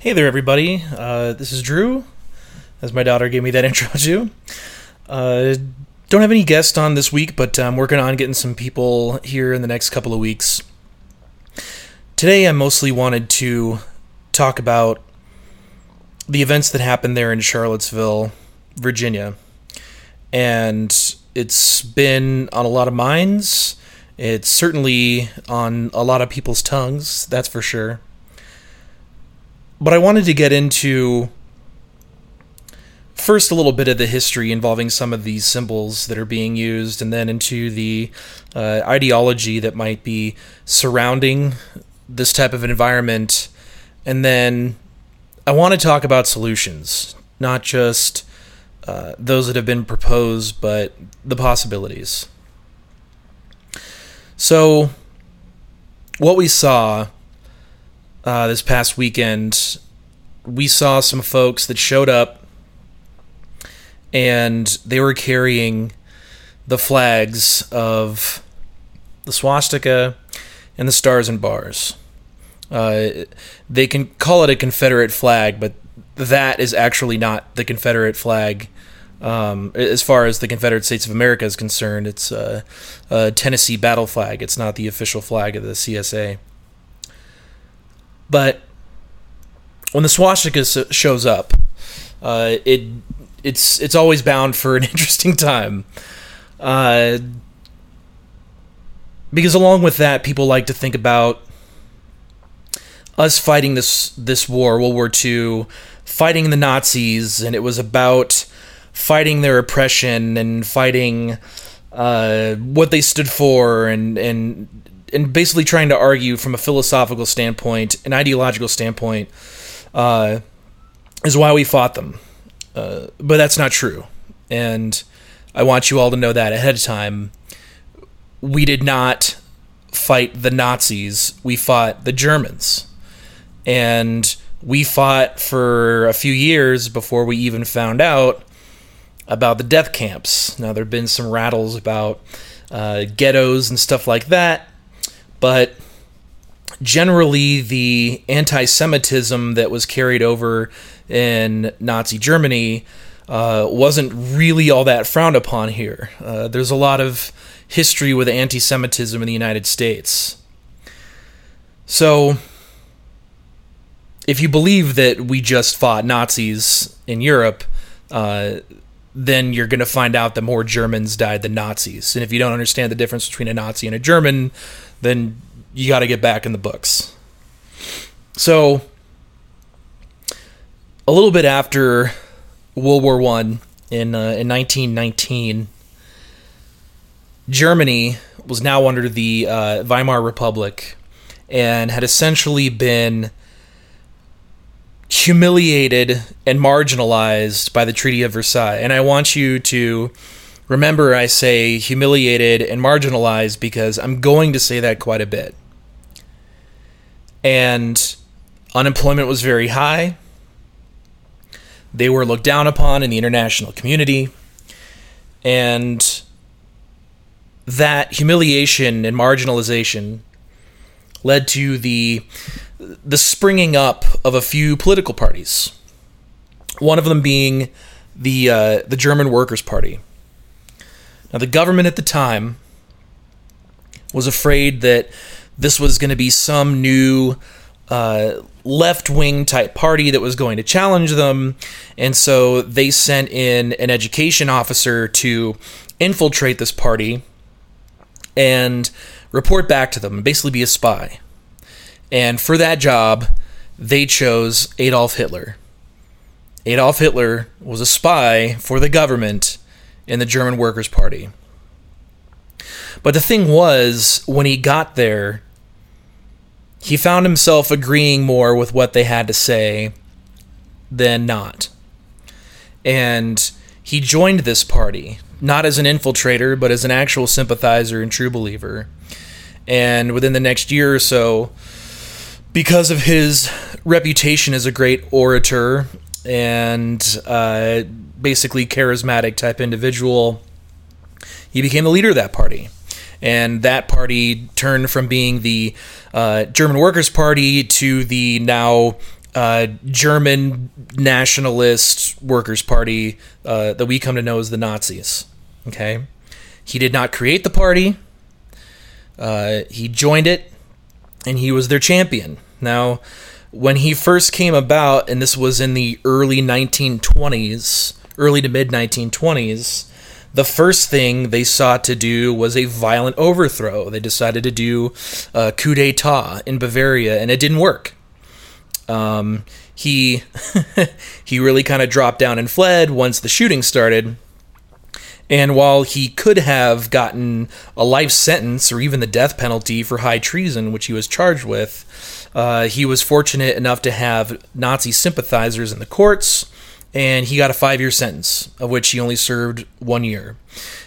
Hey there, everybody. This is Drew, as my daughter gave me that intro too. Don't have any guests on this week, but I'm working on getting some people here in the next couple of weeks. Today, I mostly wanted to talk about the events that happened there in Charlottesville, Virginia. And it's been on a lot of minds. It's certainly on a lot of people's tongues, that's for sure. But I wanted to get into, first, a little bit of the history involving some of these symbols that are being used, and then into the ideology that might be surrounding this type of environment. And then I want to talk about solutions, not just those that have been proposed, but the possibilities. So, what we saw this past weekend, we saw some folks that showed up and they were carrying the flags of the swastika and the stars and bars. They can call it a Confederate flag, but that is actually not the Confederate flag. As far as the Confederate States of America is concerned, it's a Tennessee battle flag. It's not the official flag of the CSA. But when the swastika shows up, it's always bound for an interesting time, because along with that, people like to think about us fighting this war, World War II, fighting the Nazis, and it was about fighting their oppression and fighting what they stood for, and basically trying to argue from a philosophical standpoint, an ideological standpoint, is why we fought them. But that's not true. And I want you all to know that ahead of time. We did not fight the Nazis. We fought the Germans. And we fought for a few years before we even found out about the death camps. Now, there have been some rattles about ghettos and stuff like that. But generally, the anti-Semitism that was carried over in Nazi Germany wasn't really all that frowned upon here. There's a lot of history with anti-Semitism in the United States. So, if you believe that we just fought Nazis in Europe, then you're going to find out that more Germans died than Nazis. And if you don't understand the difference between a Nazi and a German, then you got to get back in the books. So, a little bit after World War I, in 1919, Germany was now under the Weimar Republic and had essentially been humiliated and marginalized by the Treaty of Versailles. And I want you to remember, I say humiliated and marginalized because I'm going to say that quite a bit. And unemployment was very high. They were looked down upon in the international community. And that humiliation and marginalization led to the springing up of a few political parties. One of them being the German Workers' Party. Now, the government at the time was afraid that this was going to be some new left-wing type party that was going to challenge them, and so they sent in an education officer to infiltrate this party and report back to them, and basically be a spy. And for that job, they chose Adolf Hitler. Adolf Hitler was a spy for the government in the German Workers' Party. But the thing was, when he got there, he found himself agreeing more with what they had to say than not. And he joined this party, not as an infiltrator, but as an actual sympathizer and true believer. And within the next year or so, because of his reputation as a great orator and basically charismatic type individual, he became the leader of that party. And that party turned from being the German Workers' Party to the now German nationalist workers' party that we come to know as the Nazis. Okay, he did not create the party. He joined it, and he was their champion. Now, when he first came about, and this was in the early 1920s, early to mid-1920s, the first thing they sought to do was a violent overthrow. They decided to do a coup d'etat in Bavaria, and it didn't work. He he really kind of dropped down and fled once the shooting started. And while he could have gotten a life sentence or even the death penalty for high treason, which he was charged with, he was fortunate enough to have Nazi sympathizers in the courts, and he got a 5-year sentence, of which he only served 1 year.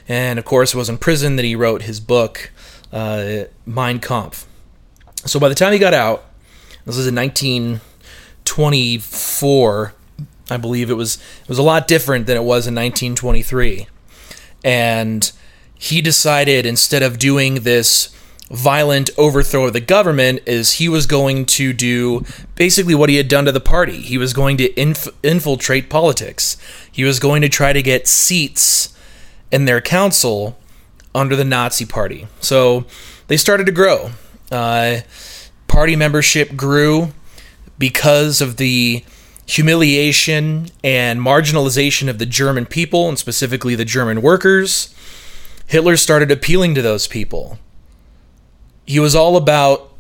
And, of course, it was in prison that he wrote his book, Mein Kampf. So by the time he got out, this was in 1924, I believe, it was a lot different than it was in 1923. And he decided, instead of doing this violent overthrow of the government, is he was going to do basically what he had done to the party. He was going to infiltrate politics. He was going to try to get seats in their council under the Nazi party. So they started to grow. Party membership grew because of the humiliation and marginalization of the German people, and specifically the German workers. Hitler started appealing to those people. He was all about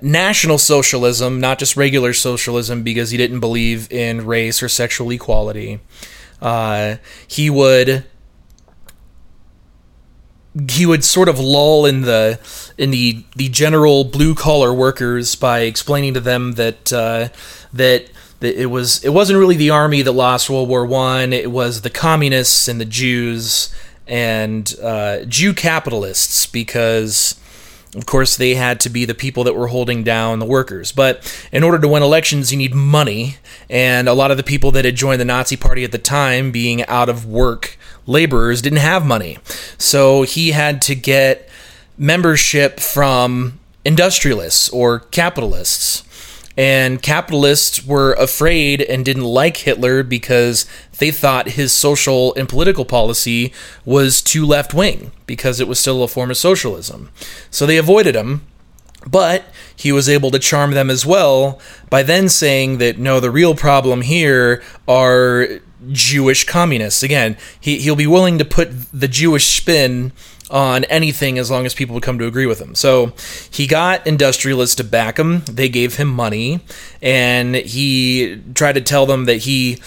national socialism, not just regular socialism, because he didn't believe in race or sexual equality. He would sort of lull in the general blue collar workers by explaining to them that it wasn't really the army that lost World War I. It was the communists and the Jews and Jew capitalists, because of course they had to be the people that were holding down the workers. But in order to win elections, you need money, and a lot of the people that had joined the Nazi party at the time, being out of work laborers, didn't have money. So he had to get membership from industrialists or capitalists. And capitalists were afraid and didn't like Hitler because they thought his social and political policy was too left-wing, because it was still a form of socialism. So they avoided him, but he was able to charm them as well by then saying that, no, the real problem here are Jewish communists. Again, he'll be willing to put the Jewish spin on anything as long as people would come to agree with him. So he got industrialists to back him. They gave him money, and he tried to tell them that he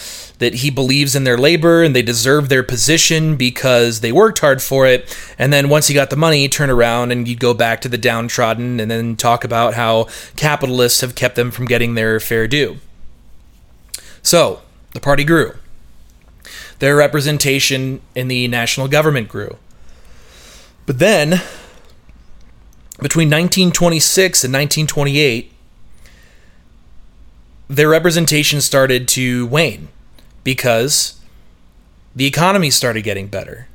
believes in their labor and they deserve their position because they worked hard for it. And then once he got the money, he'd turn around and he'd go back to the downtrodden and then talk about how capitalists have kept them from getting their fair due. So the party grew. Their representation in the national government grew. But then, between 1926 and 1928, their representation started to wane because the economy started getting better.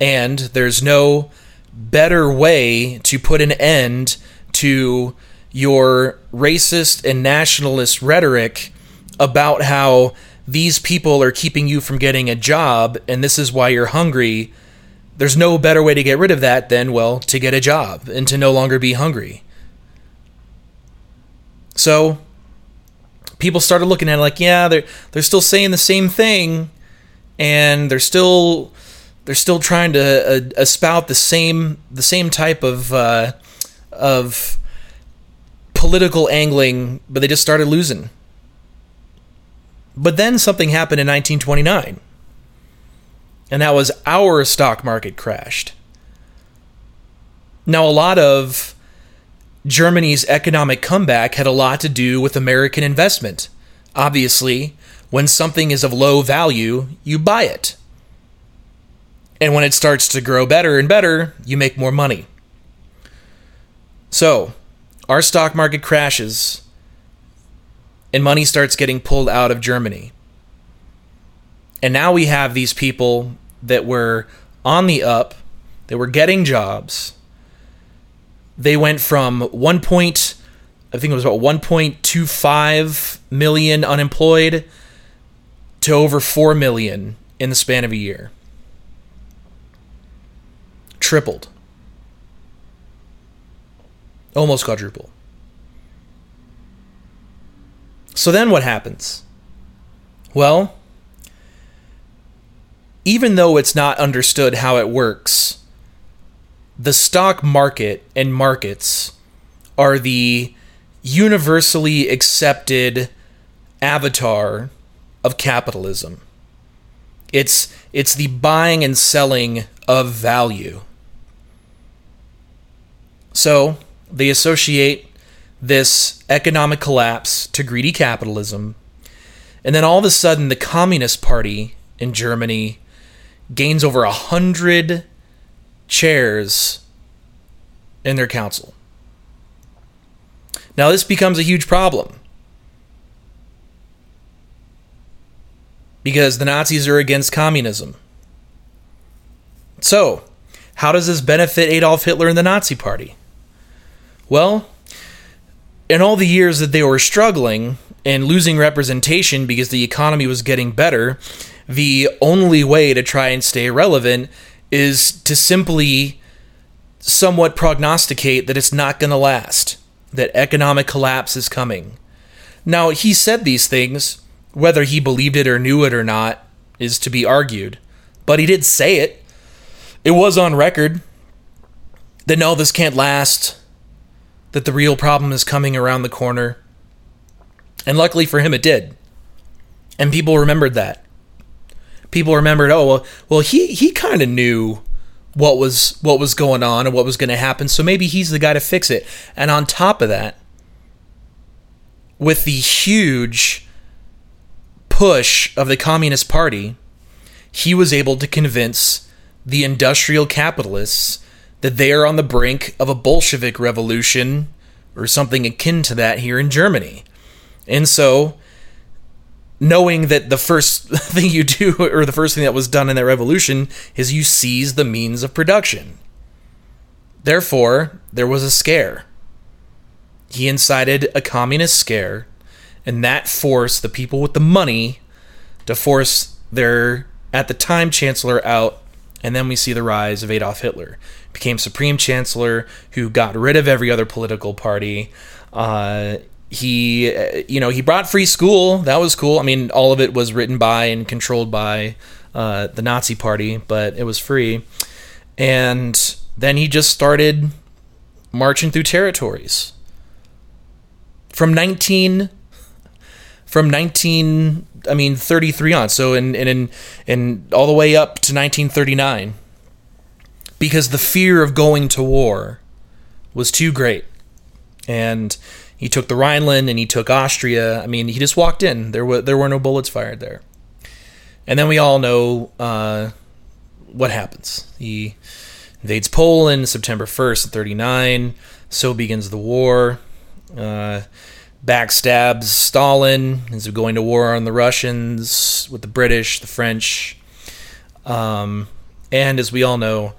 And there's no better way to put an end to your racist and nationalist rhetoric about how these people are keeping you from getting a job and this is why you're hungry. There's no better way to get rid of that than, well, to get a job and to no longer be hungry. So people started looking at it like, yeah, they're still saying the same thing, and they're still trying to espout the same type of political angling, but they just started losing. But then something happened in 1929. And that was our stock market crashed. Now, a lot of Germany's economic comeback had a lot to do with American investment. Obviously, when something is of low value, you buy it. And when it starts to grow better and better, you make more money. So, our stock market crashes, and money starts getting pulled out of Germany. And now we have these people that were on the up, they were getting jobs. They went from 1. I think it was about 1.25 million unemployed to over 4 million in the span of a year. Tripled. Almost quadrupled. So then what happens? Well, even though it's not understood how it works, the stock market and markets are the universally accepted avatar of capitalism. It's the buying and selling of value. So they associate this economic collapse to greedy capitalism. And then all of a sudden, the Communist Party in Germany gains over 100 chairs in their council. Now, this becomes a huge problem, because the Nazis are against communism. So, how does this benefit Adolf Hitler and the Nazi Party? Well, in all the years that they were struggling and losing representation because the economy was getting better, the only way to try and stay relevant is to simply somewhat prognosticate that it's not going to last, that economic collapse is coming. Now, he said these things. Whether he believed it or knew it or not is to be argued. But he did say it. It was on record that no, this can't last, that the real problem is coming around the corner. And luckily for him, it did. And people remembered that. People remembered, oh, well he kind of knew what was going on and what was going to happen, so maybe he's the guy to fix it. And on top of that, with the huge push of the Communist Party, he was able to convince the industrial capitalists that they are on the brink of a Bolshevik revolution or something akin to that here in Germany. And so, knowing that the first thing you do, or the first thing that was done in that revolution, is you seize the means of production. Therefore, there was a scare. He incited a communist scare, and that forced the people with the money to force their, at the time, chancellor out. And then we see the rise of Adolf Hitler. Became supreme chancellor, who got rid of every other political party. He brought free school. That was cool. I mean, all of it was written by and controlled by the Nazi Party, but it was free. And then he just started marching through territories. From 33 on. So in all the way up to 1939, because the fear of going to war was too great. And he took the Rhineland and he took Austria. I mean, he just walked in. There were no bullets fired there. And then we all know what happens. He invades Poland September 1st, 1939. So begins the war. Backstabs Stalin, is going to war on the Russians, with the British, the French. And as we all know,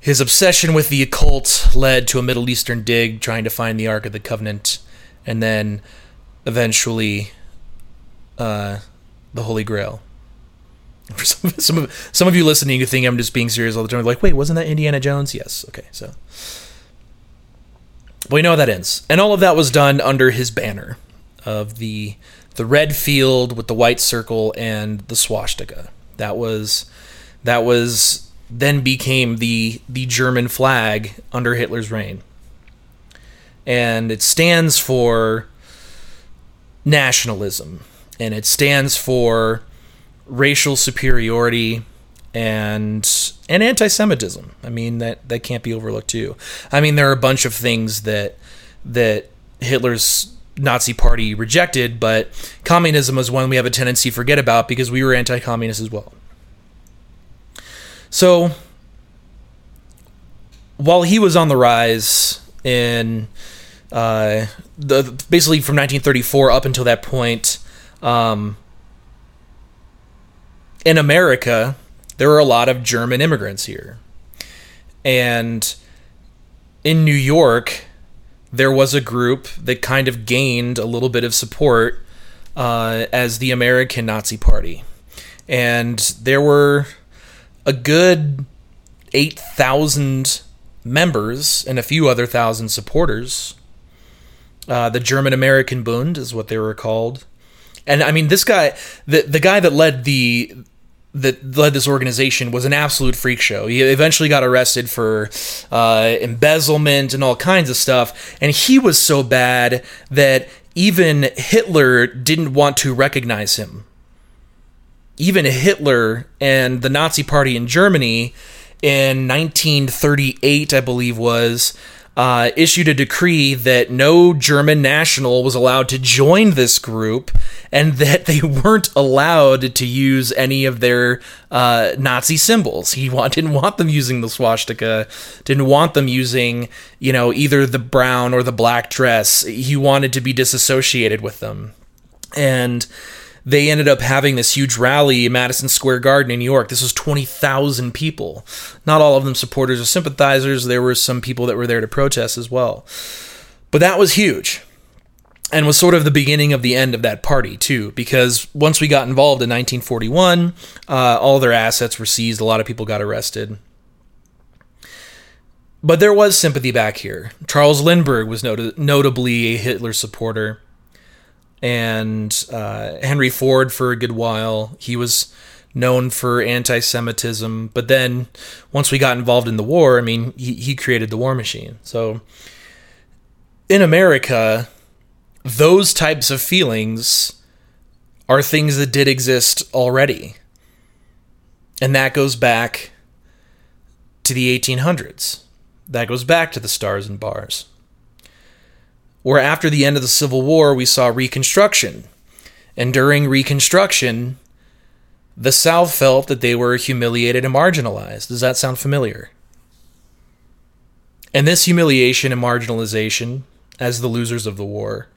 his obsession with the occult led to a Middle Eastern dig, trying to find the Ark of the Covenant, and then eventually the Holy Grail. For some of you listening, you think I'm just being serious all the time. Like, wait, wasn't that Indiana Jones? Yes. Okay, so... we know how that ends. And all of that was done under his banner of the red field with the white circle and the swastika. That was then became the German flag under Hitler's reign. And it stands for nationalism, and it stands for racial superiority and anti-Semitism. I mean, that can't be overlooked too. I mean, there are a bunch of things that Hitler's Nazi Party rejected, but communism is one we have a tendency to forget about because we were anti-communist as well. So, while he was on the rise in basically from 1934 up until that point, in America, there were a lot of German immigrants here. And in New York, there was a group that kind of gained a little bit of support as the American Nazi Party. And there were a good 8,000 members and a few other thousand supporters. The German-American Bund is what they were called. And I mean, this guy, the guy that led this organization was an absolute freak show. He eventually got arrested for embezzlement and all kinds of stuff. And he was so bad that even Hitler didn't want to recognize him. Even Hitler and the Nazi Party in Germany in 1938, I believe was, issued a decree that no German national was allowed to join this group and that they weren't allowed to use any of their Nazi symbols. He didn't want them using the swastika, didn't want them using, you know, either the brown or the black dress. He wanted to be disassociated with them. And they ended up having this huge rally in Madison Square Garden in New York. This was 20,000 people. Not all of them supporters or sympathizers. There were some people that were there to protest as well. But that was huge and was sort of the beginning of the end of that party, too, because once we got involved in 1941, all their assets were seized. A lot of people got arrested. But there was sympathy back here. Charles Lindbergh was notably a Hitler supporter. And Henry Ford for a good while. He was known for anti-Semitism. But then once we got involved in the war, I mean, he created the war machine. So in America, those types of feelings are things that did exist already. And that goes back to the 1800s. That goes back to the stars and bars. Where after the end of the Civil War, we saw Reconstruction. And during Reconstruction, the South felt that they were humiliated and marginalized. Does that sound familiar? And this humiliation and marginalization, as the losers of the war,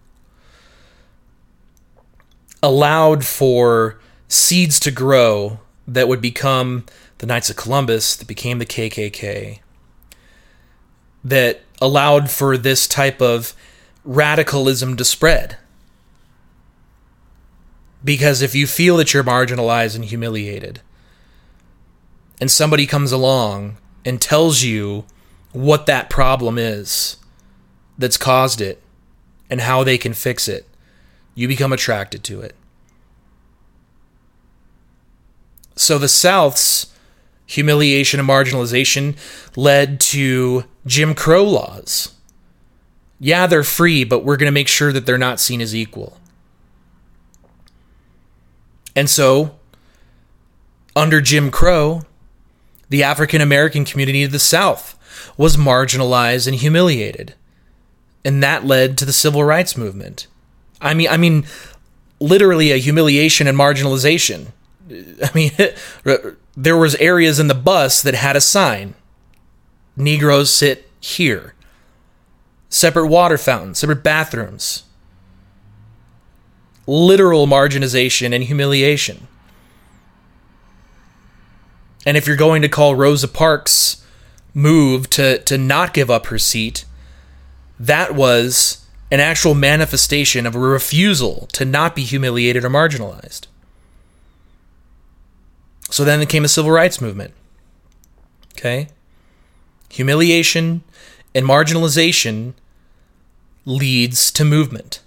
allowed for seeds to grow that would become the Knights of Columbus, that became the KKK, that allowed for this type of radicalism to spread. Because if you feel that you're marginalized and humiliated, and somebody comes along and tells you what that problem is that's caused it and how they can fix it, you become attracted to it. So the South's humiliation and marginalization led to Jim Crow laws. Yeah, they're free, but we're going to make sure that they're not seen as equal. And so, under Jim Crow, the African American community of the South was marginalized and humiliated. And that led to the Civil Rights Movement. I mean, literally a humiliation and marginalization. I mean, there was areas in the bus that had a sign, Negroes sit here. Separate water fountains, separate bathrooms. Literal marginalization and humiliation. And if you're going to call Rosa Parks' move to not give up her seat, that was an actual manifestation of a refusal to not be humiliated or marginalized. So then came a Civil Rights Movement. Okay? Humiliation and marginalization leads to movement.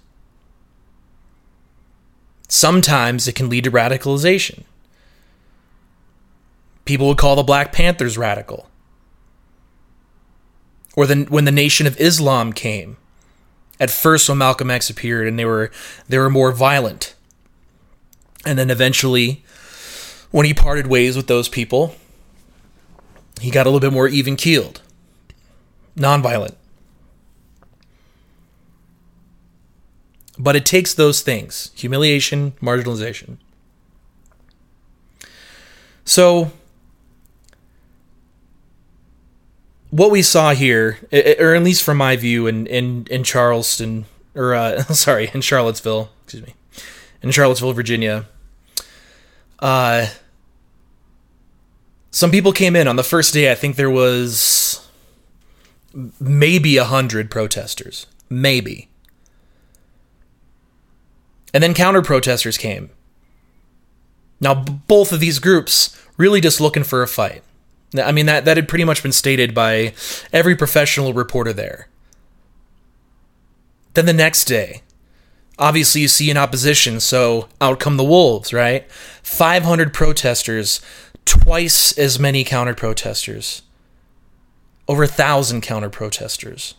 Sometimes it can lead to radicalization. People would call the Black Panthers radical. Or when the Nation of Islam came, at first when Malcolm X appeared, and they were more violent. And then eventually, when he parted ways with those people, he got a little bit more even-keeled. Nonviolent. But it takes those things. Humiliation, marginalization. So, what we saw here, or at least from my view in Charleston, or in Charlottesville, excuse me, in Charlottesville, Virginia, some people came in. On the first day, I think there was maybe 100 protesters. Maybe. And then counter-protesters came. Now, both of these groups really just looking for a fight. I mean, that had pretty much been stated by every professional reporter there. Then the next day, obviously you see an opposition, so out come the wolves, right? 500 protesters, twice as many counter-protesters. Over 1,000 counter-protesters.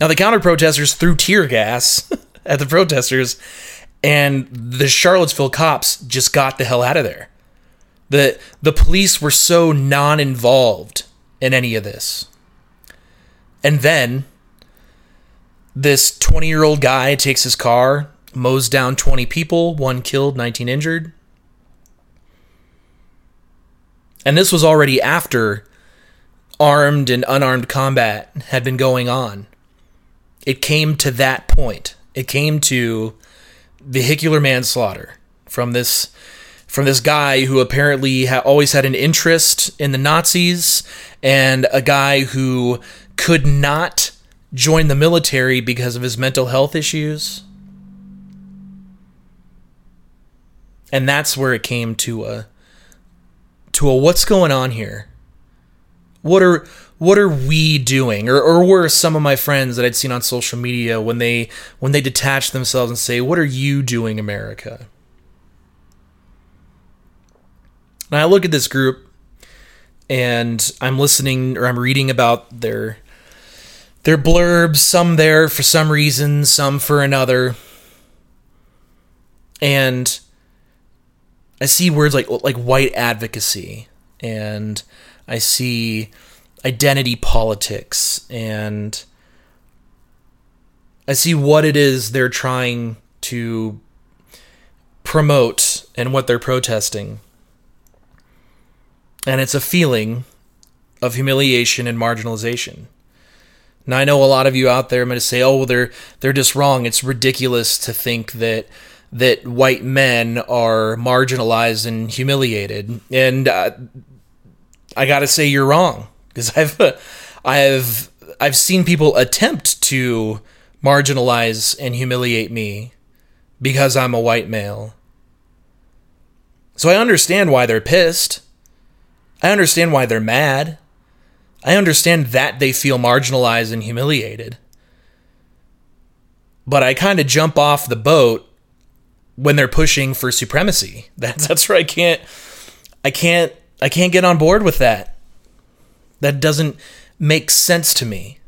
Now, the counter-protesters threw tear gas at the protesters, and the Charlottesville cops just got the hell out of there. The police were so non-involved in any of this. And then this 20-year-old guy takes his car, mows down 20 people, 1 killed, 19 injured. And this was already after armed and unarmed combat had been going on. It came to that point. It came to vehicular manslaughter from this guy who apparently always had an interest in the Nazis, and a guy who could not join the military because of his mental health issues. And that's where it came to a what's going on here? What are we doing? Or were some of my friends that I'd seen on social media when they detach themselves and say, "What are you doing, America?" And I look at this group, and I'm listening or I'm reading about their blurbs, some there for some reason, some for another. And I see words like white advocacy, and I see identity politics, and I see what it is they're trying to promote and what they're protesting. And it's a feeling of humiliation and marginalization. Now, I know a lot of you out there are going to say, "Oh, well, they're just wrong. It's ridiculous to think that white men are marginalized and humiliated." And I got to say you're wrong, because I've seen people attempt to marginalize and humiliate me because I'm a white male. So I understand why they're pissed. I understand why they're mad. I understand that they feel marginalized and humiliated. But I kind of jump off the boat when they're pushing for supremacy. That's where I can't get on board with that. That doesn't make sense to me.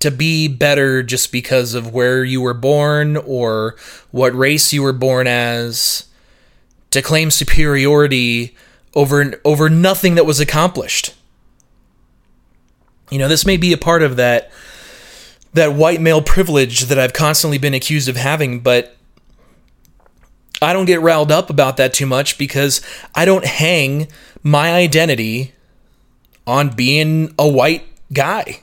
To be better just because of where you were born or what race you were born as, to claim superiority over nothing that was accomplished. You know, this may be a part of that white male privilege that I've constantly been accused of having, but I don't get riled up about that too much, because I don't hang my identity on being a white guy.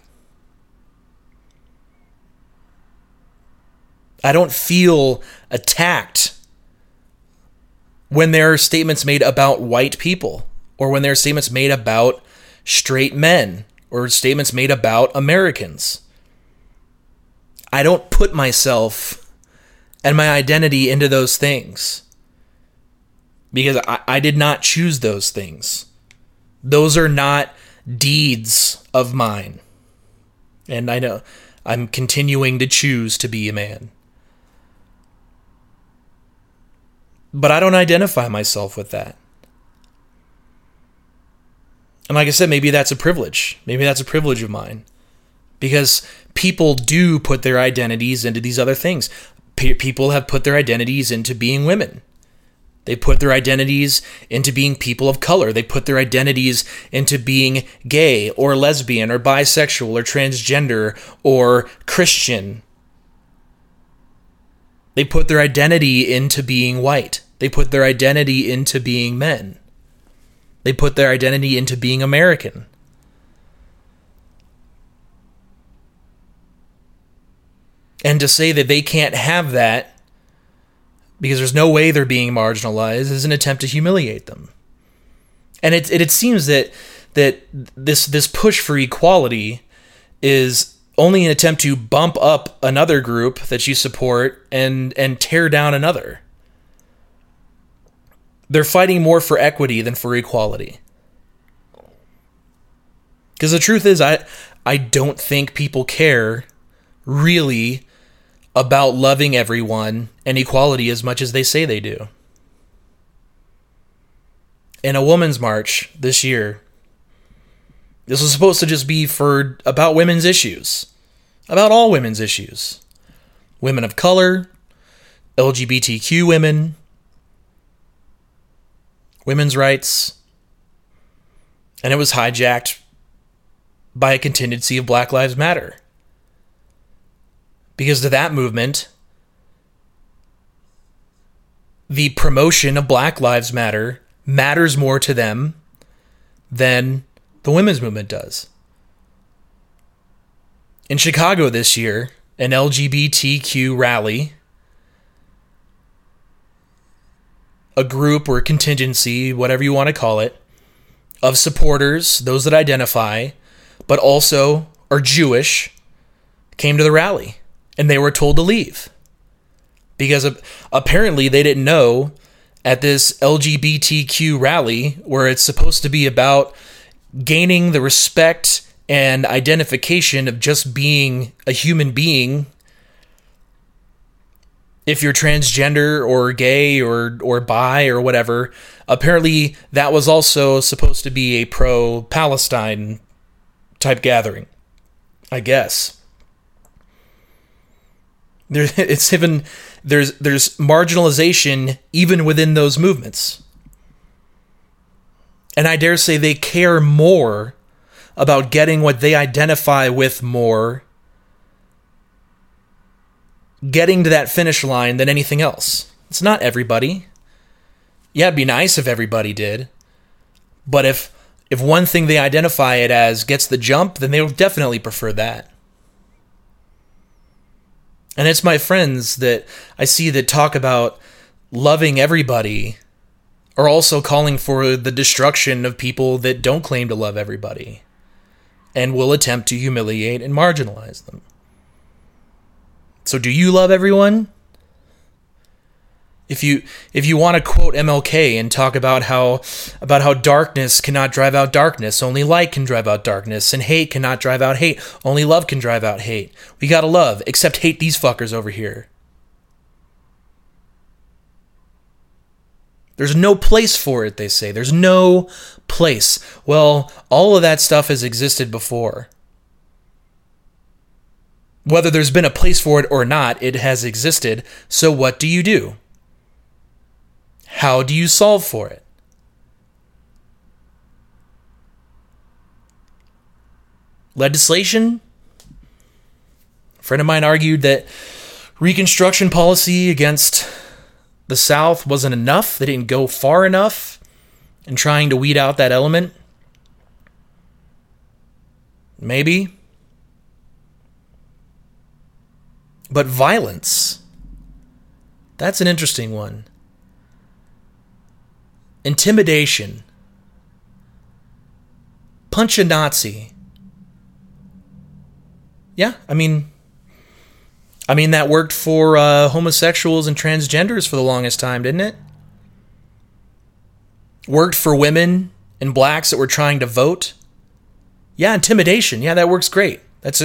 I don't feel attacked when there are statements made about white people, or when there are statements made about straight men, or statements made about Americans. I don't put myself and my identity into those things, because I did not choose those things. Those are not deeds of mine. And I know I'm continuing to choose to be a man. But I don't identify myself with that. And like I said, maybe that's a privilege. Maybe that's a privilege of mine, because people do put their identities into these other things. People have put their identities into being women. They put their identities into being people of color. They put their identities into being gay or lesbian or bisexual or transgender or Christian. They put their identity into being white. They put their identity into being men. They put their identity into being American. And to say that they can't have that because there's no way they're being marginalized is an attempt to humiliate them. And it seems that that this push for equality is only an attempt to bump up another group that you support and tear down another. They're fighting more for equity than for equality. Because the truth is, I don't think people care really about loving everyone and equality as much as they say they do. In a women's march this year, this was supposed to just be for about women's issues, about all women's issues, women of color, LGBTQ women, women's rights, and it was hijacked by a contingency of Black Lives Matter. Because to that movement, the promotion of Black Lives Matter matters more to them than the women's movement does. In Chicago this year, an LGBTQ rally, a group or contingency, whatever you want to call it, of supporters, those that identify, but also are Jewish, came to the rally. And they were told to leave. Because apparently they didn't know at this LGBTQ rally, where it's supposed to be about gaining the respect and identification of just being a human being, if you're transgender or gay or bi or whatever, apparently that was also supposed to be a pro-Palestine type gathering, I guess. There's marginalization even within those movements. And I dare say they care more about getting what they identify with more, getting to that finish line, than anything else. It's not everybody. Yeah, it'd be nice if everybody did. But if one thing they identify it as gets the jump, then they'll definitely prefer that. And it's my friends that I see that talk about loving everybody are also calling for the destruction of people that don't claim to love everybody and will attempt to humiliate and marginalize them. So do you love everyone? If you want to quote MLK and talk about how darkness cannot drive out darkness, only light can drive out darkness, and hate cannot drive out hate, only love can drive out hate. We gotta love, except hate these fuckers over here. There's no place for it, they say. There's no place. Well, all of that stuff has existed before. Whether there's been a place for it or not, it has existed. So what do you do? How do you solve for it? Legislation? A friend of mine argued that Reconstruction policy against the South wasn't enough. They didn't go far enough in trying to weed out that element. Maybe. But violence, that's an interesting one. Intimidation. Punch a Nazi. Yeah, I mean that worked for homosexuals and transgenders for the longest time, didn't it? Worked for women and blacks that were trying to vote. Yeah, intimidation. Yeah, that works great. That's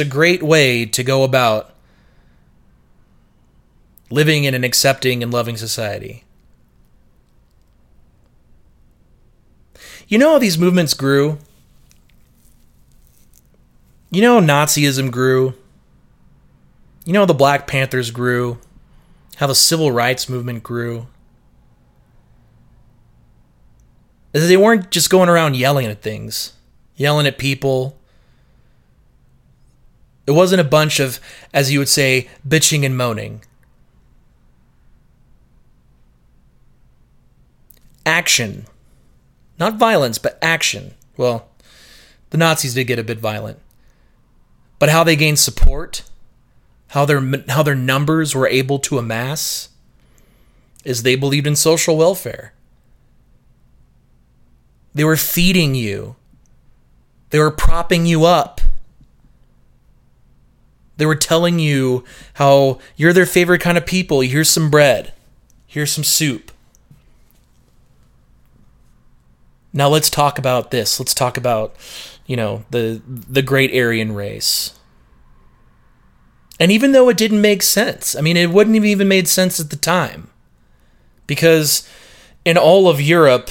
a great way to go about living in an accepting and loving society. You know how these movements grew? You know how Nazism grew? You know how the Black Panthers grew? How the Civil Rights Movement grew? They weren't just going around yelling at things, yelling at people. It wasn't a bunch of, as you would say, bitching and moaning. Action. Not violence, but action. Well, the Nazis did get a bit violent. But how they gained support, how their numbers were able to amass, is they believed in social welfare. They were feeding you. They were propping you up. They were telling you how you're their favorite kind of people. Here's some bread. Here's some soup. Now let's talk about this. Let's talk about, you know, the great Aryan race. And even though it didn't make sense, I mean, it wouldn't have even made sense at the time. Because in all of Europe,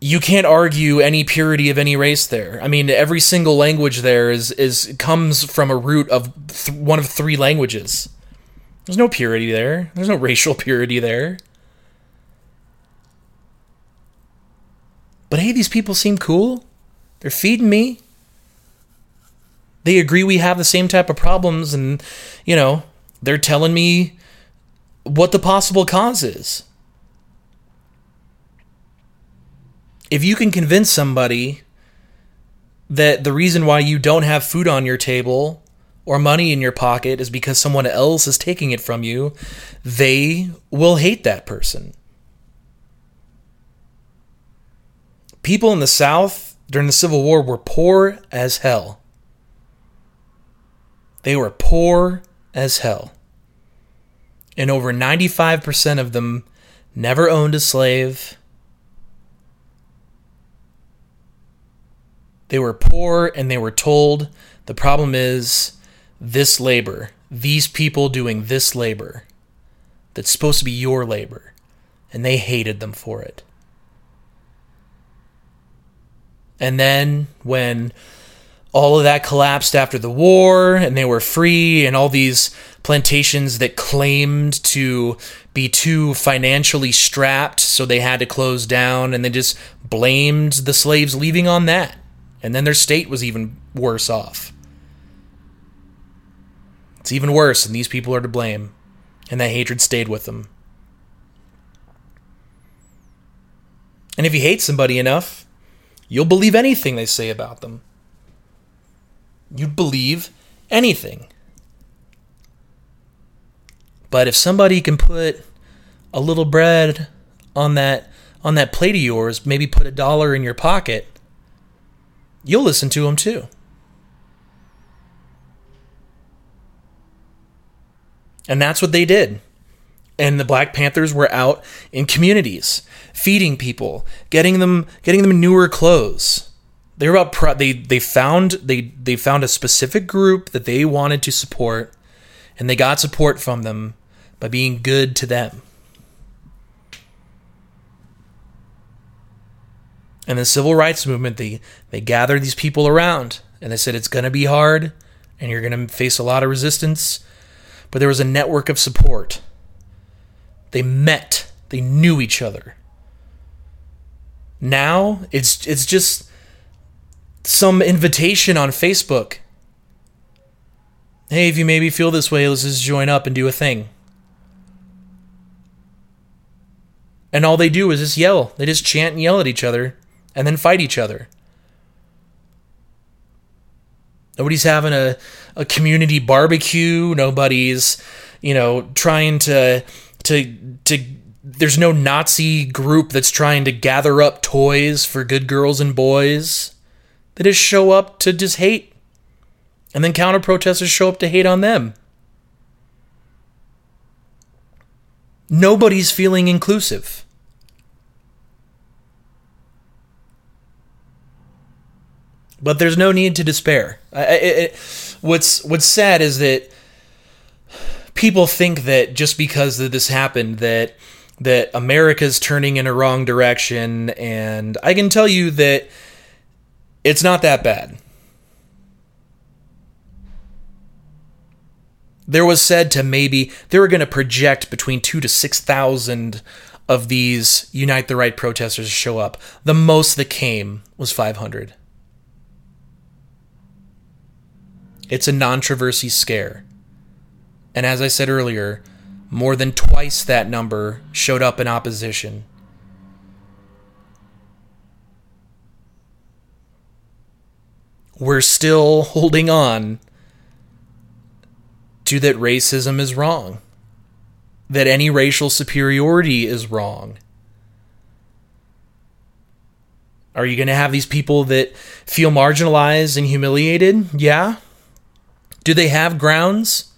you can't argue any purity of any race there. I mean, every single language there comes from a root of one of three languages. There's no purity there. There's no racial purity there. But hey, these people seem cool. They're feeding me. They agree we have the same type of problems, and, you know, they're telling me what the possible cause is. If you can convince somebody that the reason why you don't have food on your table or money in your pocket is because someone else is taking it from you, they will hate that person. People in the South during the Civil War were poor as hell. They were poor as hell. And over 95% of them never owned a slave. They were poor, and they were told, the problem is this labor, these people doing this labor that's supposed to be your labor, and they hated them for it. And then when all of that collapsed after the war, and they were free, and all these plantations that claimed to be too financially strapped, so they had to close down, and they just blamed the slaves leaving on that. And then their state was even worse off. It's even worse, and these people are to blame. And that hatred stayed with them. And if you hate somebody enough, you'll believe anything they say about them. You'd believe anything. But if somebody can put a little bread on that plate of yours, maybe put $1 in your pocket, you'll listen to them too. And that's what they did. And the Black Panthers were out in communities, feeding people, getting them newer clothes. They were about they found a specific group that they wanted to support, and they got support from them by being good to them. And the Civil Rights Movement, they gathered these people around, and they said, it's going to be hard, and you're going to face a lot of resistance, but there was a network of support. They met. They knew each other. Now, it's just some invitation on Facebook. Hey, if you maybe feel this way, let's just join up and do a thing. And all they do is just yell. They just chant and yell at each other and then fight each other. Nobody's having a community barbecue. Nobody's, you know, trying to there's no Nazi group that's trying to gather up toys for good girls and boys. They just show up to just hate. And then counter-protesters show up to hate on them. Nobody's feeling inclusive. But there's no need to despair. What's sad is that people think that just because this happened, that America's turning in a wrong direction, and I can tell you that it's not that bad. There was said to maybe, they were going to project between 2,000 to 6,000 of these Unite the Right protesters show up. The most that came was 500. It's a non-traversy scare. And as I said earlier, more than twice that number showed up in opposition. We're still holding on to that racism is wrong, that any racial superiority is wrong. Are you going to have these people that feel marginalized and humiliated? Yeah. Do they have grounds?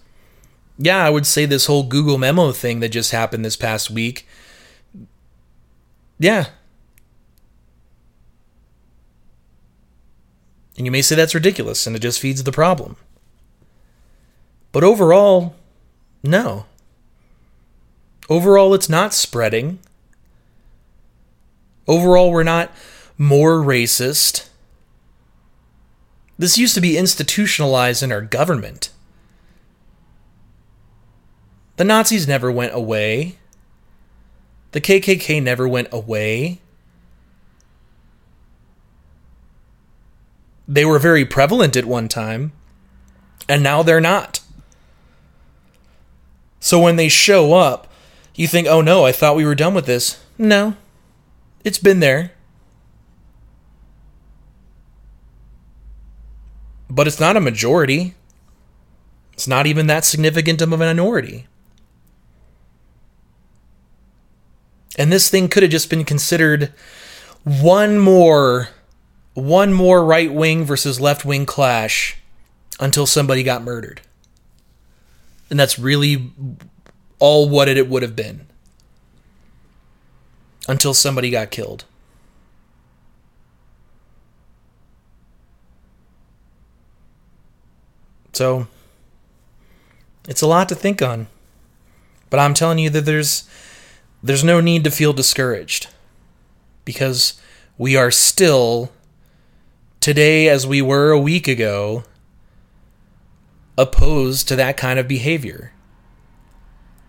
Yeah, I would say this whole Google memo thing that just happened this past week. Yeah. And you may say that's ridiculous and it just feeds the problem. But overall, no. Overall, it's not spreading. Overall, we're not more racist. This used to be institutionalized in our government. The Nazis never went away. The KKK never went away. They were very prevalent at one time, and now they're not. So when they show up, you think, oh no, I thought we were done with this. No, it's been there. But it's not a majority. It's not even that significant of a minority. And this thing could have just been considered one more right-wing versus left-wing clash until somebody got murdered. And that's really all what it would have been. Until somebody got killed. So, it's a lot to think on. But I'm telling you that there's no need to feel discouraged. Because we are still, today as we were a week ago, opposed to that kind of behavior.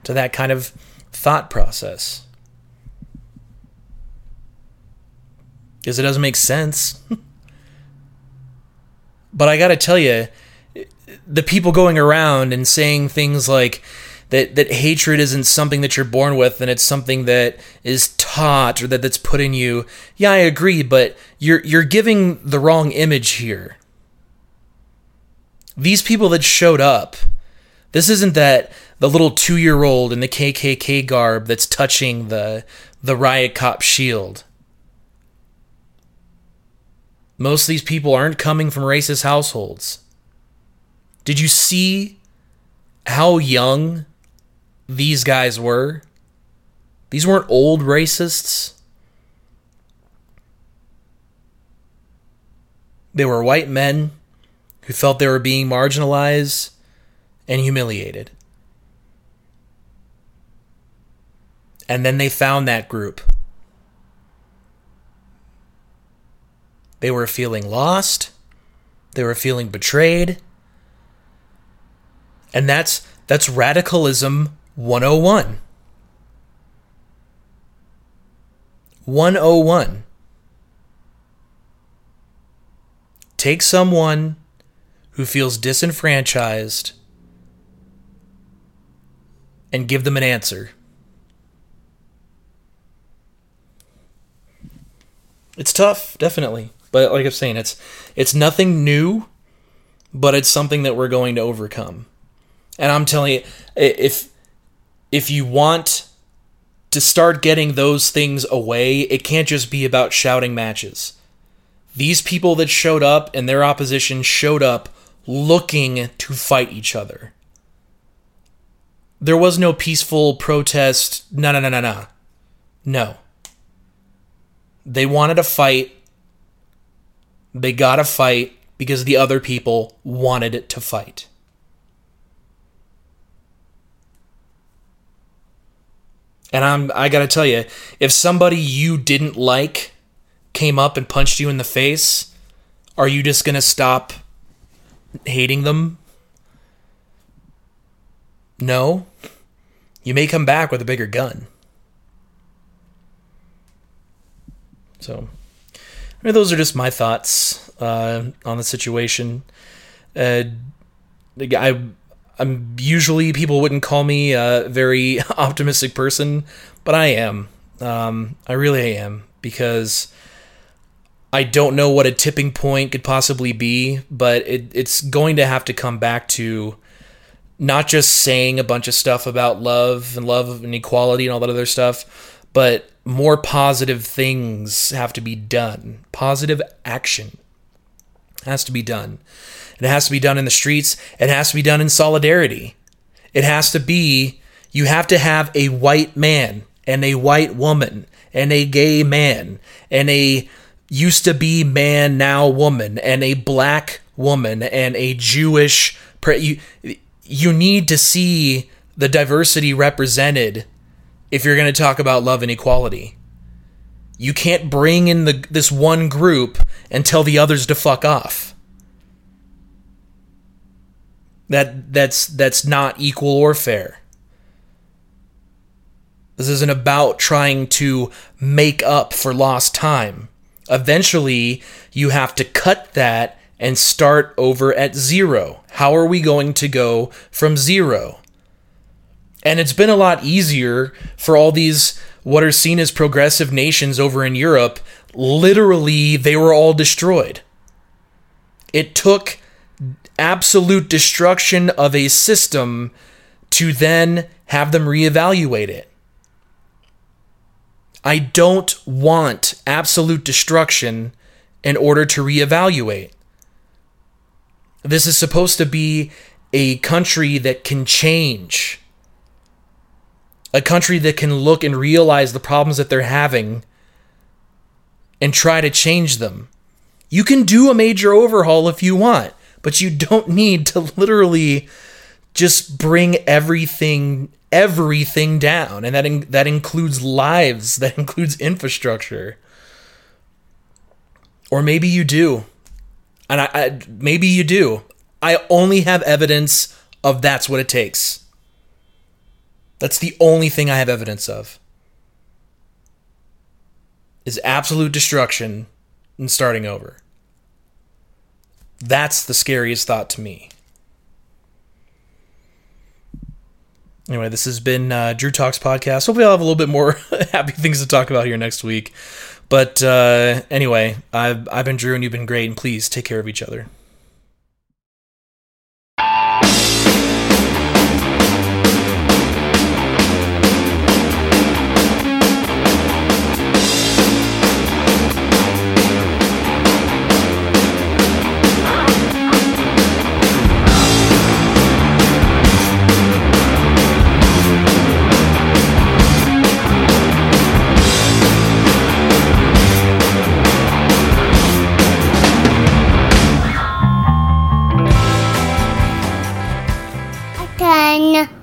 To that kind of thought process. Because it doesn't make sense. But I gotta tell you, the people going around and saying things like that hatred isn't something that you're born with and it's something that is taught or that's put in you. Yeah, I agree, but you're giving the wrong image here. These people that showed up, this isn't that the little 2-year-old in the KKK garb that's touching the riot cop shield. Most of these people aren't coming from racist households. Did you see how young these guys were? These weren't old racists. They were white men who felt they were being marginalized and humiliated. And then they found that group. They were feeling lost. They were feeling betrayed. And that's radicalism 101. 101. Take someone who feels disenfranchised and give them an answer. It's tough, definitely. But like I'm saying, it's nothing new, but it's something that we're going to overcome. And I'm telling you, if you want to start getting those things away, it can't just be about shouting matches. These people that showed up and their opposition showed up looking to fight each other. There was no peaceful protest. No. No. They wanted a fight. They got a fight because the other people wanted to fight. And I gotta tell you, if somebody you didn't like came up and punched you in the face, are you just gonna stop hating them? No. You may come back with a bigger gun. So, I mean, those are just my thoughts on the situation. I'm usually, people wouldn't call me a very optimistic person, but I am. I really am, because I don't know what a tipping point could possibly be, but it's going to have to come back to not just saying a bunch of stuff about love and equality and all that other stuff, but more positive things have to be done. Positive action has to be done. It has to be done in the streets. It has to be done in solidarity. It has to be, you have to have a white man and a white woman and a gay man and a used to be man, now woman, and a black woman and a Jewish. You need to see the diversity represented if you're going to talk about love and equality. You can't bring in this one group and tell the others to fuck off. That's not equal or fair. This isn't about trying to make up for lost time. Eventually, you have to cut that and start over at zero. How are we going to go from zero? And it's been a lot easier for all these what are seen as progressive nations over in Europe. Literally, they were all destroyed. It took absolute destruction of a system to then have them reevaluate it. I don't want absolute destruction in order to reevaluate. This is supposed to be a country that can change. A country that can look and realize the problems that they're having and try to change them. You can do a major overhaul if you want, but you don't need to literally just bring everything down, and that includes lives, that includes infrastructure. Or maybe you do, and maybe you do. I only have evidence of that's what it takes. That's the only thing I have evidence of, is absolute destruction and starting over. That's the scariest thought to me. Anyway, this has been Drew Talks Podcast. Hopefully I'll have a little bit more happy things to talk about here next week. But anyway, I've been Drew, and you've been great. And please take care of each other. No.